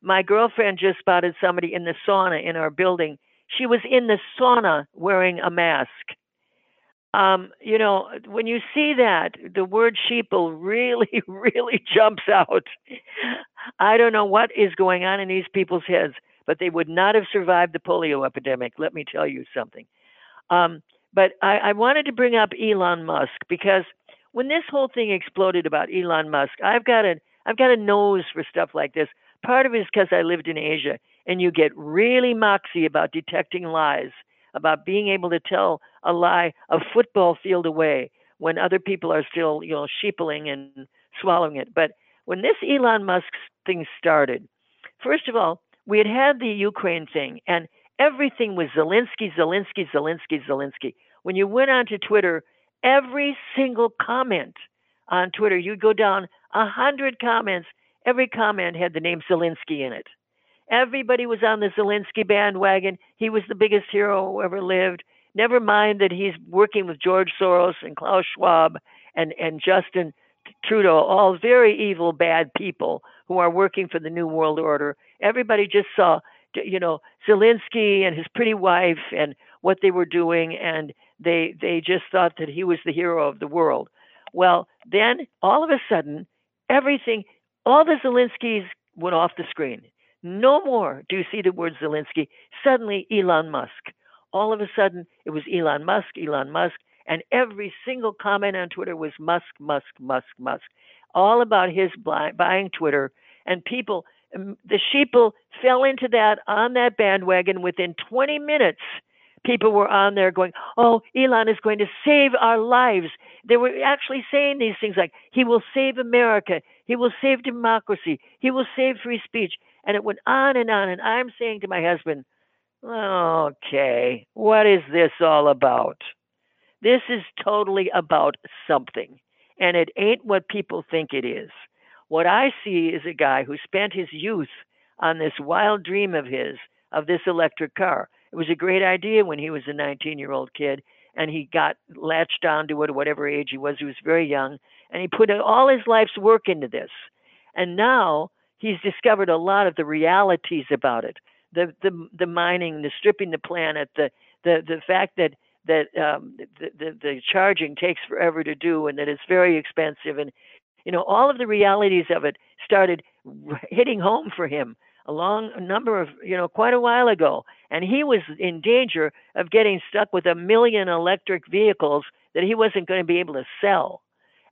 My girlfriend just spotted somebody in the sauna in our building. She was in the sauna wearing a mask. Um, you know, when you see that, the word sheeple really, really jumps out. I don't know what is going on in these people's heads, but they would not have survived the polio epidemic. Let me tell you something. Um, but I, I wanted to bring up Elon Musk, because when this whole thing exploded about Elon Musk, I've got a, I've got a nose for stuff like this. Part of it is because I lived in Asia, and you get really moxie about detecting lies, about being able to tell a lie a football field away when other people are still, you know, sheepling and swallowing it. But when this Elon Musk thing started, first of all, we had had the Ukraine thing, and everything was Zelensky, Zelensky, Zelensky, Zelensky. When you went onto Twitter, every single comment on Twitter, you'd go down a hundred comments. Every comment had the name Zelensky in it. Everybody was on the Zelensky bandwagon. He was the biggest hero who ever lived. Never mind that he's working with George Soros and Klaus Schwab and, and Justin Trudeau, all very evil, bad people who are working for the New World Order. Everybody just saw, you know, Zelensky and his pretty wife and what they were doing, and they they just thought that he was the hero of the world. Well, then all of a sudden, everything, all the Zelenskys went off the screen. No more do you see the word Zelensky. Suddenly, Elon Musk. All of a sudden, it was Elon Musk, Elon Musk, and every single comment on Twitter was Musk, Musk, Musk, Musk, all about his buying Twitter. And people, the sheeple fell into that, on that bandwagon. Within twenty minutes, people were on there going, oh, Elon is going to save our lives. They were actually saying these things like, he will save America, he will save democracy, he will save free speech. And it went on and on. And I'm saying to my husband, okay, what is this all about? This is totally about something, and it ain't what people think it is. What I see is a guy who spent his youth on this wild dream of his, of this electric car. It was a great idea when he was a nineteen-year-old kid, and he got latched onto it, whatever age he was. He was very young, and he put all his life's work into this. And now he's discovered a lot of the realities about it. The, the the mining, the stripping the planet, the the, the fact that that um, the, the the charging takes forever to do, and that it's very expensive, and you know all of the realities of it started hitting home for him a long a number of you know quite a while ago, and he was in danger of getting stuck with a million electric vehicles that he wasn't going to be able to sell,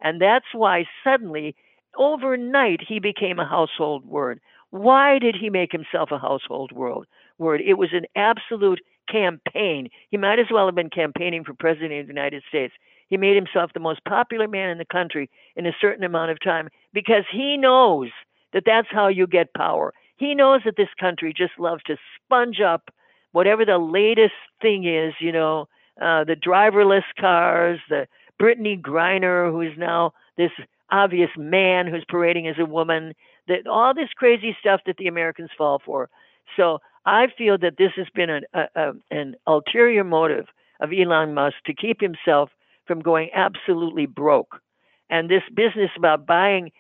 and that's why suddenly overnight he became a household word. Why did he make himself a household word? It was an absolute campaign. He might as well have been campaigning for president of the United States. He made himself the most popular man in the country in a certain amount of time, because he knows that that's how you get power. He knows that this country just loves to sponge up whatever the latest thing is, you know, uh, the driverless cars, the Brittany Griner, who is now this obvious man who's parading as a woman, that all this crazy stuff that the Americans fall for. So I feel that this has been an, a, a, an ulterior motive of Elon Musk to keep himself from going absolutely broke. And this business about buying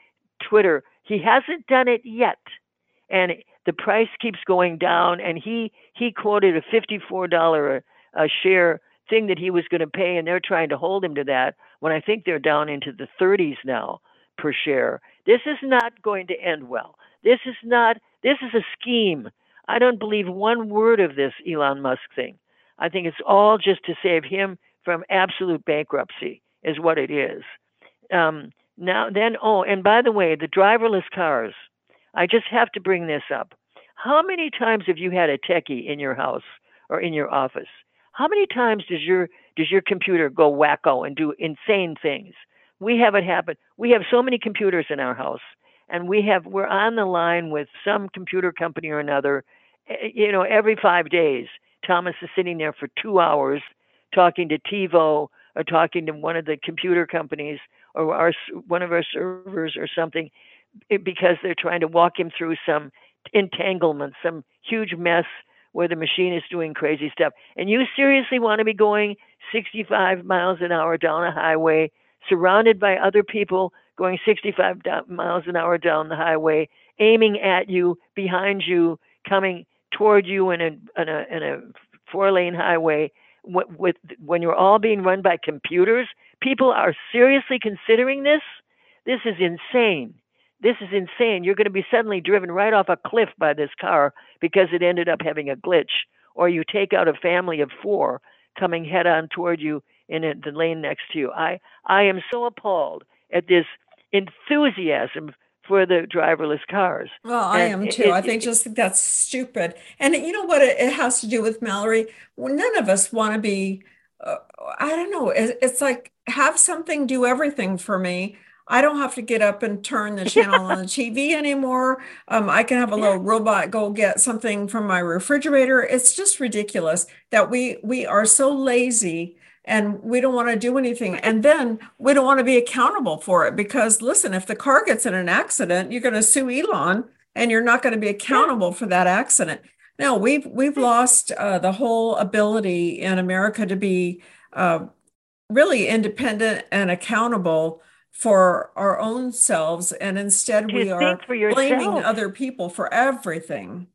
Twitter, he hasn't done it yet. And the price keeps going down. And he, he quoted a fifty-four dollars a, a share thing that he was going to pay. And they're trying to hold him to that when I think they're down into the thirties now per share. This is not going to end well. This is not, this is a scheme. I don't believe one word of this Elon Musk thing. I think it's all just to save him from absolute bankruptcy is what it is. Um, now then, oh, and by the way, the driverless cars, I just have to bring this up. How many times have you had a techie in your house or in your office? How many times does your does your computer go wacko and do insane things? We have it happen. We have so many computers in our house, and we have we're on the line with some computer company or another. You know, every five days, Thomas is sitting there for two hours talking to TiVo or talking to one of the computer companies or our one of our servers or something, because they're trying to walk him through some entanglement, some huge mess where the machine is doing crazy stuff. And you seriously want to be going sixty-five miles an hour down a highway, surrounded by other people going sixty-five miles an hour down the highway, aiming at you, behind you, coming toward you in a, in a, in a four-lane highway, With, with when you're all being run by computers? People are seriously considering this? This is insane. This is insane. You're going to be suddenly driven right off a cliff by this car because it ended up having a glitch, or you take out a family of four coming head on toward you in a, the lane next to you. I, I am so appalled at this enthusiasm for the driverless cars. Well, I and am too. It, I think it, just think that's stupid. And you know what it has to do with, Mallory? None of us want to be, uh, I don't know, it's like have something do everything for me. I don't have to get up and turn the channel on the T V anymore. Um, I can have a little yeah. robot go get something from my refrigerator. It's just ridiculous that we we are so lazy and we don't want to do anything. And then we don't want to be accountable for it, because listen, if the car gets in an accident, you're going to sue Elon and you're not going to be accountable for that accident. No, we've, we've lost uh, the whole ability in America to be uh, really independent and accountable for our own selves. And instead we are blaming other people for everything.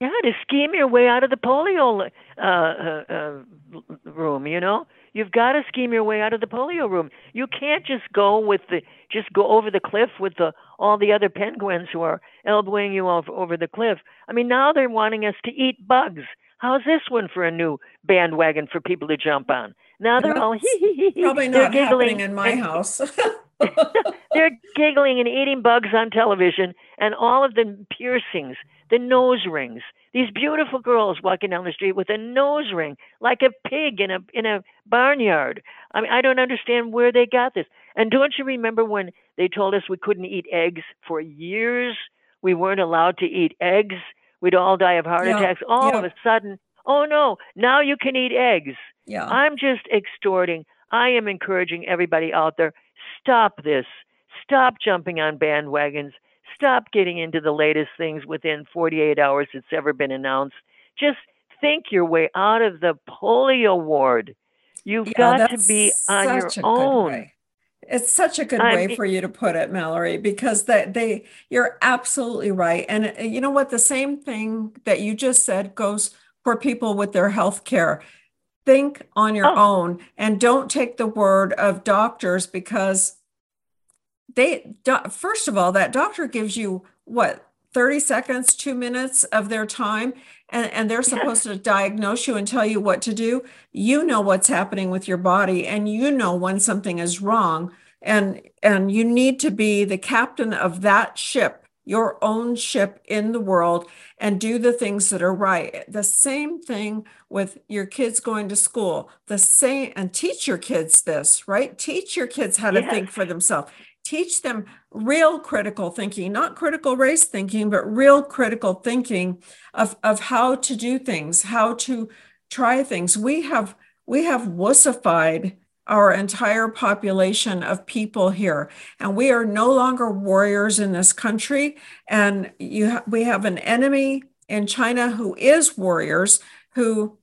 Yeah, to scheme your way out of the polio uh, uh, uh, room, you know? You've got to scheme your way out of the polio room. You can't just go with the just go over the cliff with the all the other penguins who are elbowing you off over the cliff. I mean, now they're wanting us to eat bugs. How's this one for a new bandwagon for people to jump on? Now they're That's all hee hee hee. Probably not happening in my and, house. They're giggling and eating bugs on television, and all of the piercings, the nose rings. These beautiful girls walking down the street with a nose ring, like a pig in a in a barnyard. I mean, I don't understand where they got this. And don't you remember when they told us we couldn't eat eggs for years? We weren't allowed to eat eggs. We'd all die of heart yeah. attacks. All yeah. of a sudden, oh no, now you can eat eggs. Yeah. I'm just extorting. I am encouraging everybody out there, stop this. Stop jumping on bandwagons. Stop getting into the latest things within forty-eight hours it's ever been announced. Just think your way out of the polio ward. You've yeah, got to be on your own. It's such a good I mean, way for you to put it, Mallory, because that they, you're absolutely right. And you know what? The same thing that you just said goes for people with their health care. Think on your oh. own, and don't take the word of doctors, because they, first of all, that doctor gives you what, thirty seconds, two minutes of their time, and, and they're supposed to diagnose you and tell you what to do. You know what's happening with your body, and you know when something is wrong, and, and you need to be the captain of that ship, your own ship in the world, and do the things that are right. The same thing with your kids going to school, the same, and teach your kids this, right? Teach your kids how to yes. think for themselves. Teach them real critical thinking, not critical race thinking, but real critical thinking of, of how to do things, how to try things. We have we have wussified our entire population of people here, and we are no longer warriors in this country. And you ha- we have an enemy in China who is warriors, who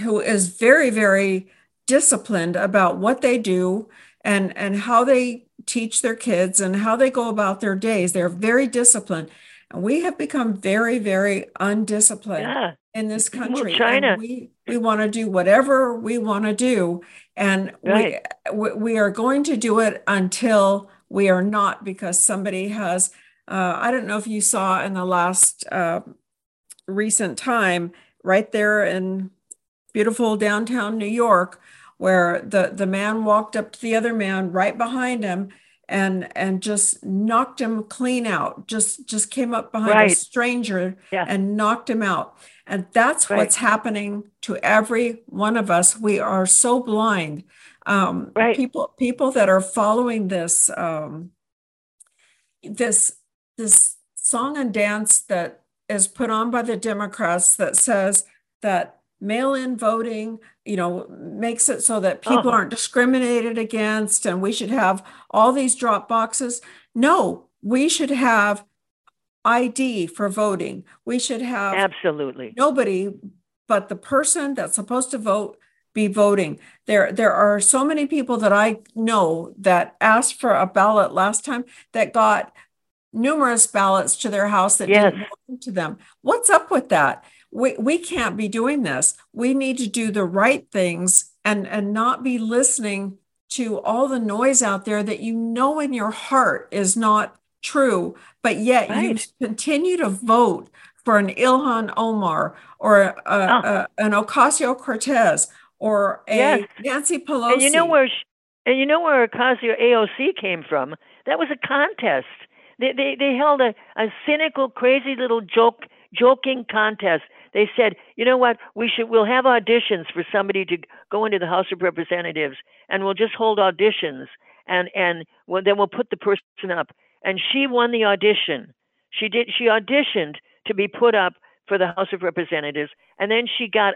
who is very, very disciplined about what they do. and, and how they teach their kids and how they go about their days. They're very disciplined. And we have become very, very undisciplined yeah. in this country. Well, China. We, we want to do whatever we want to do. And right. we, we are going to do it until we are not, because somebody has, uh, I don't know if you saw in the last uh, recent time, right there in beautiful downtown New York, where the, the man walked up to the other man right behind him and and just knocked him clean out, just, just came up behind right. a stranger yeah. and knocked him out. And that's right. what's happening to every one of us. We are so blind. Um, right. People people that are following this, um, this, this song and dance that is put on by the Democrats that says that mail-in voting, you know, makes it so that people uh-huh. aren't discriminated against, and we should have all these drop boxes. No, we should have I D for voting. We should have absolutely nobody but the person that's supposed to vote be voting. There, there are so many people that I know that asked for a ballot last time that got numerous ballots to their house that yes. didn't go to them. What's up with that? We we can't be doing this. We need to do the right things and, and not be listening to all the noise out there that you know in your heart is not true, but yet right. you continue to vote for an Ilhan Omar or a, a, uh. a, an Ocasio-Cortez or a yes. Nancy Pelosi. And you know where she, and you know where Ocasio-A O C came from? That was a contest. They they, they held a, a cynical, crazy little joke joking contest. They said, you know what, we should, we'll have auditions for somebody to go into the House of Representatives, and we'll just hold auditions, and, and we'll, then we'll put the person up. And she won the audition. She did. She auditioned to be put up for the House of Representatives, and then she got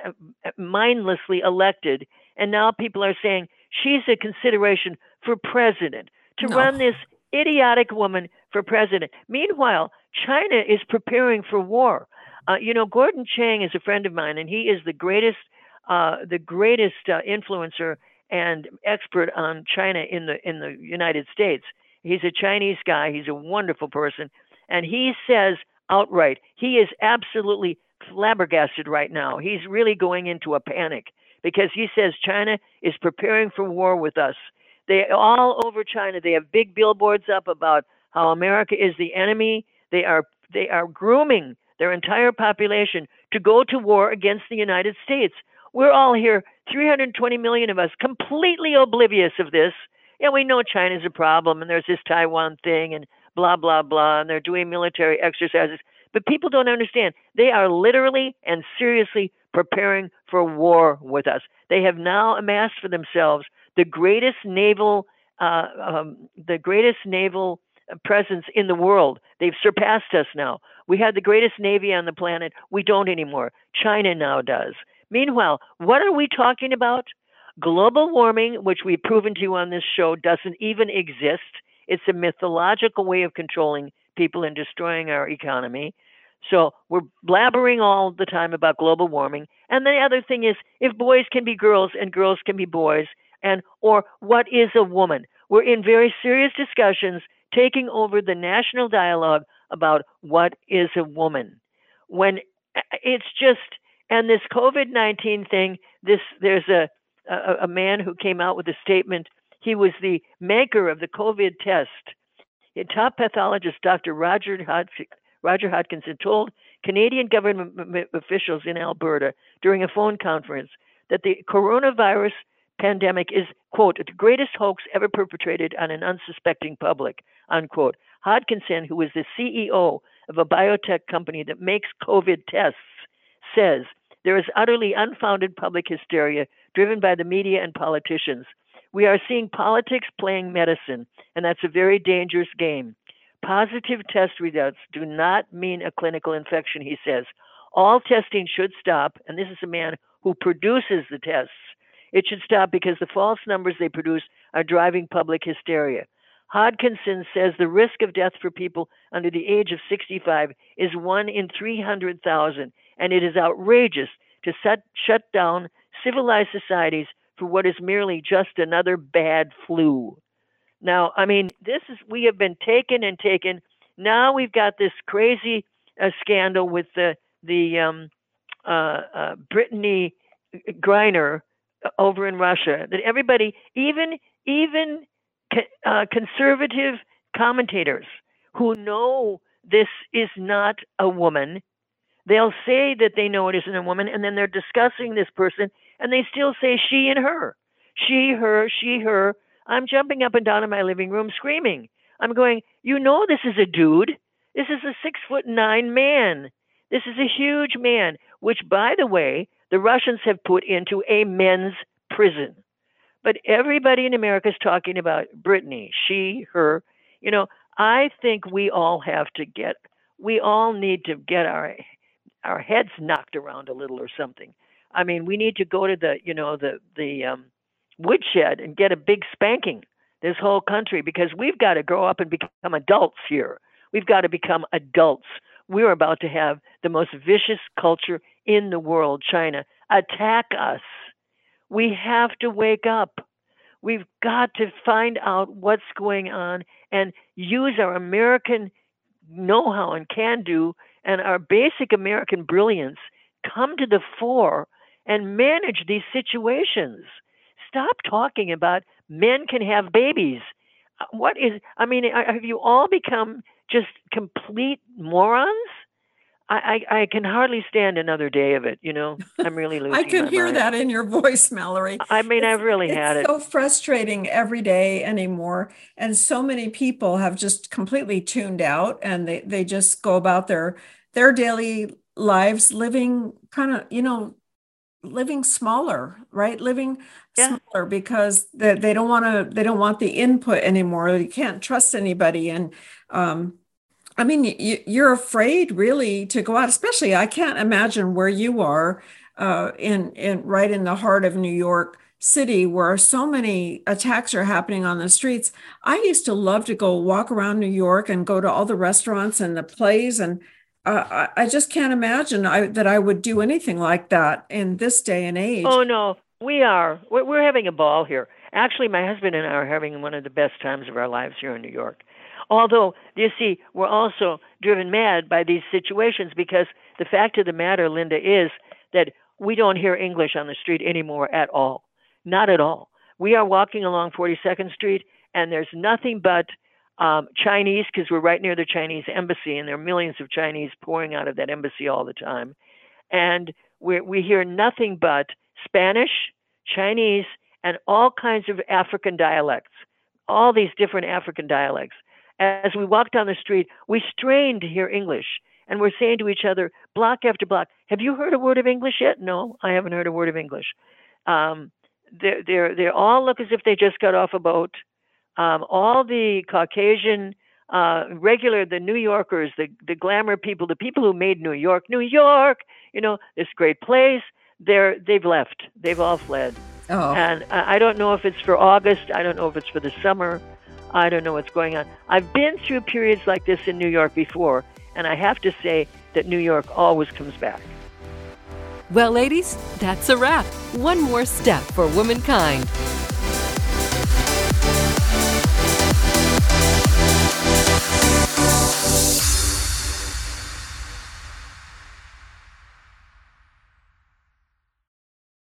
mindlessly elected. And now people are saying she's a consideration for president, to no. run this idiotic woman for president. Meanwhile, China is preparing for war. Uh, you know, Gordon Chang is a friend of mine, and he is the greatest, uh, the greatest uh, influencer and expert on China in the in the United States. He's a Chinese guy. He's a wonderful person, and he says outright, he is absolutely flabbergasted right now. He's really going into a panic because he says China is preparing for war with us. They all over China. They have big billboards up about how America is the enemy. They are they are grooming their entire population to go to war against the United States. We're all here, three hundred twenty million of us, completely oblivious of this. And we know China's a problem, and there's this Taiwan thing, and blah, blah, blah, and they're doing military exercises. But people don't understand. They are literally and seriously preparing for war with us. They have now amassed for themselves the greatest naval, uh, um, the greatest naval presence in the world. They've surpassed us now. We had the greatest navy on the planet. We don't anymore. China now does. Meanwhile, what are we talking about? Global warming, which we've proven to you on this show, doesn't even exist. It's a mythological way of controlling people and destroying our economy. So we're blabbering all the time about global warming. And the other thing is, if boys can be girls and girls can be boys, and or what is a woman? We're in very serious discussions taking over the national dialogue about what is a woman, when it's just, and this COVID nineteen thing, this, there's a, a, a man who came out with a statement. He was the maker of the COVID test. The top pathologist, Doctor Roger Hodgkin, Roger Hodgkinson, told Canadian government officials in Alberta during a phone conference that the coronavirus pandemic is, quote, the greatest hoax ever perpetrated on an unsuspecting public, unquote. Hodgkinson, who is the C E O of a biotech company that makes COVID tests, says there is utterly unfounded public hysteria driven by the media and politicians. We are seeing politics playing medicine, and that's a very dangerous game. Positive test results do not mean a clinical infection, he says. All testing should stop, and this is a man who produces the tests. It should stop because the false numbers they produce are driving public hysteria. Hodgkinson says the risk of death for people under the age of sixty-five is one in three hundred thousand, and it is outrageous to set, shut down civilized societies for what is merely just another bad flu. Now, I mean, this is, we have been taken and taken. Now we've got this crazy uh, scandal with the, the um, uh, uh, Brittany Griner over in Russia, that everybody, even even uh, conservative commentators who know this is not a woman, they'll say that they know it isn't a woman, and then they're discussing this person, and they still say she and her, she, her, she, her. I'm jumping up and down in my living room screaming. I'm going, you know this is a dude. This is a six foot nine man. This is a huge man, which, by the way, the Russians have put into a men's prison. But everybody in America is talking about Brittany, she, her. You know, I think we all have to get, we all need to get our our heads knocked around a little or something. I mean, we need to go to the, you know, the, the um, woodshed and get a big spanking, this whole country, because we've got to grow up and become adults here. We've got to become adults. We're about to have the most vicious culture in the world, China, attack us. We have to wake up. We've got to find out what's going on and use our American know-how and can-do and our basic American brilliance, come to the fore and manage these situations. Stop talking about men can have babies. What is, I mean, have you all become just complete morons? I, I, I can hardly stand another day of it, you know. I'm really losing my mind. I can hear that in your voice, Mallory. I mean, I've really had it. It's so frustrating every day anymore. And so many people have just completely tuned out, and they, they just go about their their daily lives living kind of, you know, living smaller, right? Living yeah. smaller because they, they don't want to, they don't want the input anymore. You can't trust anybody. And, um, I mean, you, you're afraid really to go out, especially I can't imagine where you are uh, in, in right in the heart of New York City, where so many attacks are happening on the streets. I used to love to go walk around New York and go to all the restaurants and the plays. And uh, I, I just can't imagine I, that I would do anything like that in this day and age. Oh, no, we are. We're, we're having a ball here. Actually, my husband and I are having one of the best times of our lives here in New York. Although, you see, we're also driven mad by these situations, because the fact of the matter, Linda, is that we don't hear English on the street anymore at all. Not at all. We are walking along forty-second Street, and there's nothing but um, Chinese, because we're right near the Chinese embassy, and there are millions of Chinese pouring out of that embassy all the time. And we we hear nothing but Spanish, Chinese, and all kinds of African dialects, all these different African dialects. As we walk down the street, we strain to hear English, and we're saying to each other, block after block, have you heard a word of English yet? No, I haven't heard a word of English. Um, they're, they're, they all look as if they just got off a boat. Um, all the Caucasian, uh, regular, the New Yorkers, the, the glamour people, the people who made New York, New York, you know, this great place, they're, they've left. They've all fled. Oh. And I don't know if it's for August. I don't know if it's for the summer. I don't know what's going on. I've been through periods like this in New York before, and I have to say that New York always comes back. Well, ladies, that's a wrap. One more step for womankind.